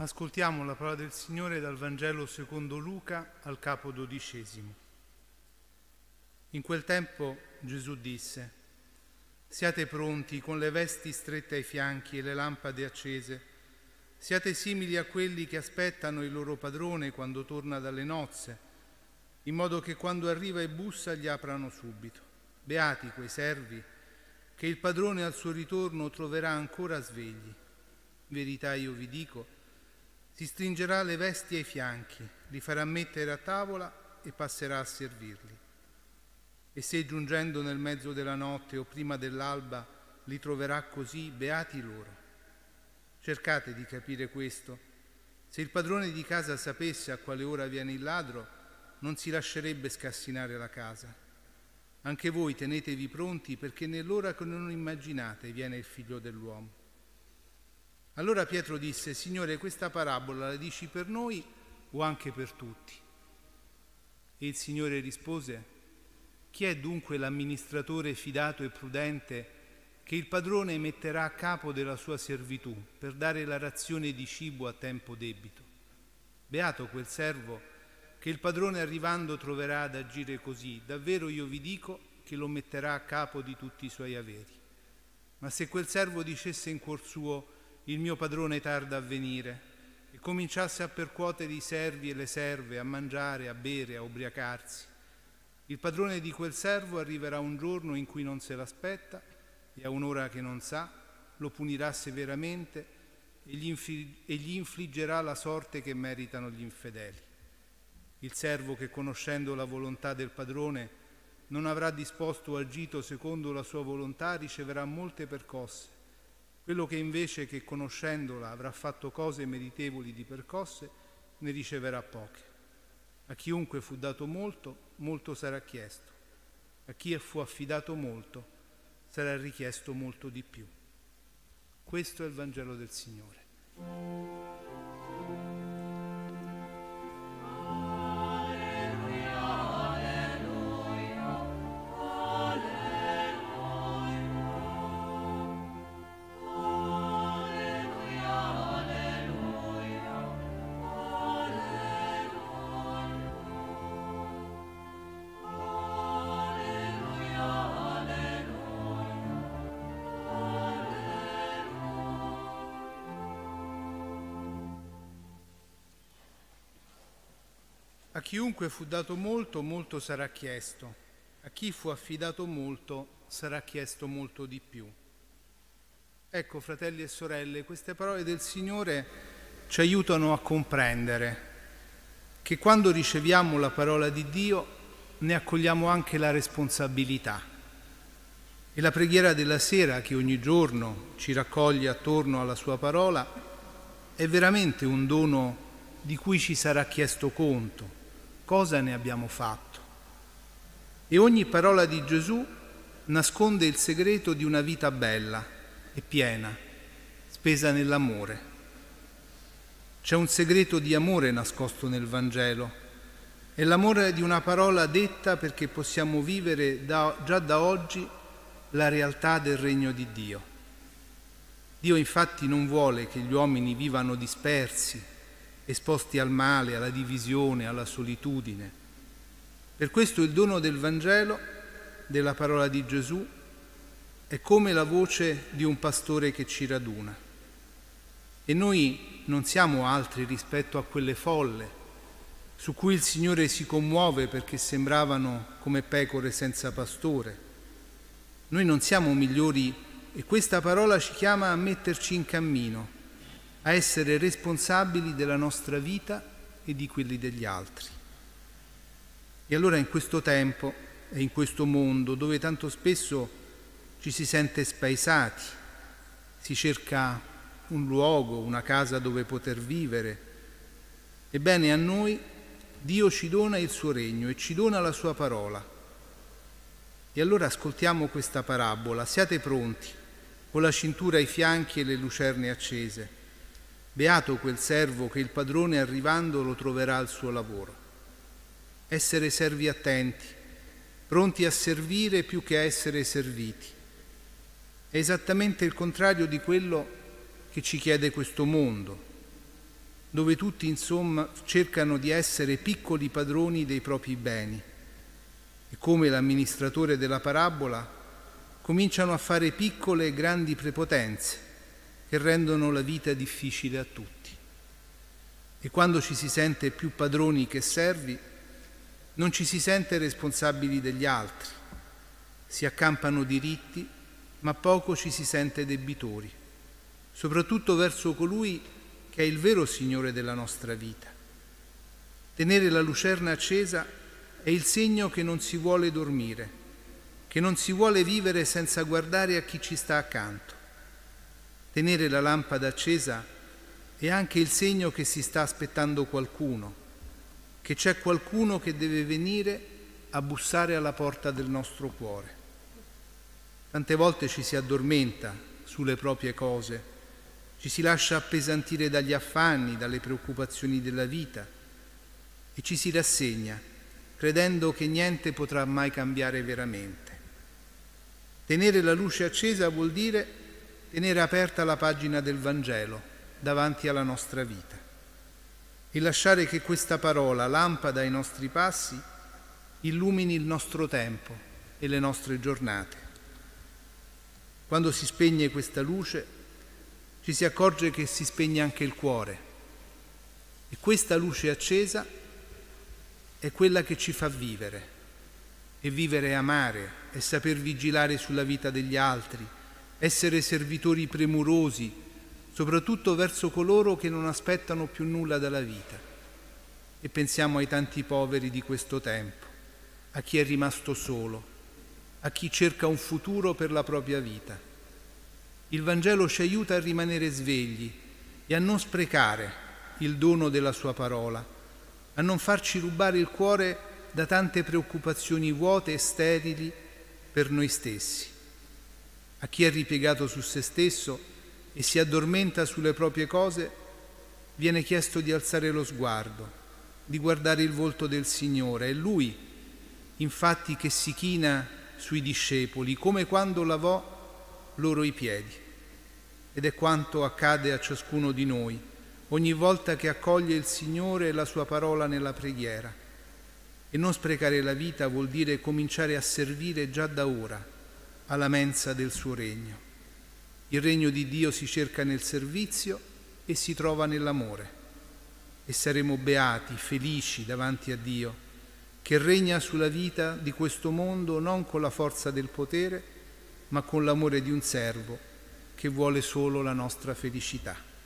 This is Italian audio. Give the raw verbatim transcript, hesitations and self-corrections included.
Ascoltiamo la parola del Signore dal Vangelo secondo Luca al capo dodicesimo. In quel tempo Gesù disse: «Siate pronti, con le vesti strette ai fianchi e le lampade accese. Siate simili a quelli che aspettano il loro padrone quando torna dalle nozze, in modo che quando arriva e bussa gli aprano subito. Beati quei servi, che il padrone al suo ritorno troverà ancora svegli. Verità io vi dico, si stringerà le vesti ai fianchi, li farà mettere a tavola e passerà a servirli. E se giungendo nel mezzo della notte o prima dell'alba li troverà così, beati loro. Cercate di capire questo. Se il padrone di casa sapesse a quale ora viene il ladro, non si lascerebbe scassinare la casa. Anche voi tenetevi pronti, perché nell'ora che non immaginate viene il Figlio dell'uomo». Allora Pietro disse: «Signore, questa parabola la dici per noi o anche per tutti?» E il Signore rispose: «Chi è dunque l'amministratore fidato e prudente che il padrone metterà a capo della sua servitù per dare la razione di cibo a tempo debito? Beato quel servo che il padrone arrivando troverà ad agire così, davvero io vi dico che lo metterà a capo di tutti i suoi averi. Ma se quel servo dicesse in cuor suo: il mio padrone tarda a venire, e cominciasse a percuotere i servi e le serve, a mangiare, a bere, a ubriacarsi, il padrone di quel servo arriverà un giorno in cui non se l'aspetta e a un'ora che non sa, lo punirà severamente e gli, infi- e gli infliggerà la sorte che meritano gli infedeli. Il servo che, conoscendo la volontà del padrone, non avrà disposto o agito secondo la sua volontà, riceverà molte percosse. Quello che invece che conoscendola avrà fatto cose meritevoli di percosse, ne riceverà poche. A chiunque fu dato molto, molto sarà chiesto. A chi fu affidato molto, sarà richiesto molto di più». Questo è il Vangelo del Signore. A chiunque fu dato molto, molto sarà chiesto. A chi fu affidato molto, sarà chiesto molto di più. Ecco, fratelli e sorelle, queste parole del Signore ci aiutano a comprendere che quando riceviamo la parola di Dio ne accogliamo anche la responsabilità. E la preghiera della sera, che ogni giorno ci raccoglie attorno alla sua parola, è veramente un dono di cui ci sarà chiesto conto. Cosa ne abbiamo fatto? E ogni parola di Gesù nasconde il segreto di una vita bella e piena, spesa nell'amore. C'è un segreto di amore nascosto nel Vangelo. È l'amore di una parola detta perché possiamo vivere da, già da oggi la realtà del regno di Dio. Dio infatti non vuole che gli uomini vivano dispersi, esposti al male, alla divisione, alla solitudine. Per questo il dono del Vangelo, della parola di Gesù, è come la voce di un pastore che ci raduna. E noi non siamo altri rispetto a quelle folle su cui il Signore si commuove perché sembravano come pecore senza pastore. Noi non siamo migliori e questa parola ci chiama a metterci in cammino, a essere responsabili della nostra vita e di quelli degli altri. E allora in questo tempo e in questo mondo dove tanto spesso ci si sente spaesati, si cerca un luogo, una casa dove poter vivere, ebbene a noi Dio ci dona il suo regno e ci dona la sua parola. E allora ascoltiamo questa parabola: siate pronti, con la cintura ai fianchi e le lucerne accese. Beato quel servo che il padrone arrivando lo troverà al suo lavoro. Essere servi attenti, pronti a servire più che a essere serviti. È esattamente il contrario di quello che ci chiede questo mondo. dove tutti insomma cercano di essere piccoli padroni dei propri beni e, come l'amministratore della parabola, cominciano a fare piccole e grandi prepotenze che rendono la vita difficile a tutti. E quando ci si sente più padroni che servi, non ci si sente responsabili degli altri, si accampano diritti, ma poco ci si sente debitori, soprattutto verso colui che è il vero Signore della nostra vita. Tenere la lucerna accesa è il segno che non si vuole dormire, che non si vuole vivere senza guardare a chi ci sta accanto. Tenere la lampada accesa è anche il segno che si sta aspettando qualcuno, che c'è qualcuno che deve venire a bussare alla porta del nostro cuore. Tante volte ci si addormenta sulle proprie cose, ci si lascia appesantire dagli affanni, dalle preoccupazioni della vita e ci si rassegna, credendo che niente potrà mai cambiare veramente. Tenere la luce accesa vuol dire tenere aperta la pagina del Vangelo davanti alla nostra vita e lasciare che questa parola, lampada ai nostri passi, illumini il nostro tempo e le nostre giornate. Quando si spegne questa luce, ci si accorge che si spegne anche il cuore, e questa luce accesa è quella che ci fa vivere, e vivere è amare, è saper vigilare sulla vita degli altri, essere servitori premurosi, soprattutto verso coloro che non aspettano più nulla dalla vita. E pensiamo ai tanti poveri di questo tempo, a chi è rimasto solo, a chi cerca un futuro per la propria vita. Il Vangelo ci aiuta a rimanere svegli e a non sprecare il dono della sua parola, a non farci rubare il cuore da tante preoccupazioni vuote e sterili per noi stessi. A chi è ripiegato su se stesso e si addormenta sulle proprie cose, viene chiesto di alzare lo sguardo, di guardare il volto del Signore. È Lui, infatti, che si china sui discepoli, come quando lavò loro i piedi. Ed è quanto accade a ciascuno di noi ogni volta che accoglie il Signore e la sua parola nella preghiera. E non sprecare la vita vuol dire cominciare a servire già da ora alla mensa del suo regno. Il regno di Dio si cerca nel servizio e si trova nell'amore, e saremo beati, felici davanti a Dio, che regna sulla vita di questo mondo non con la forza del potere, ma con l'amore di un servo che vuole solo la nostra felicità.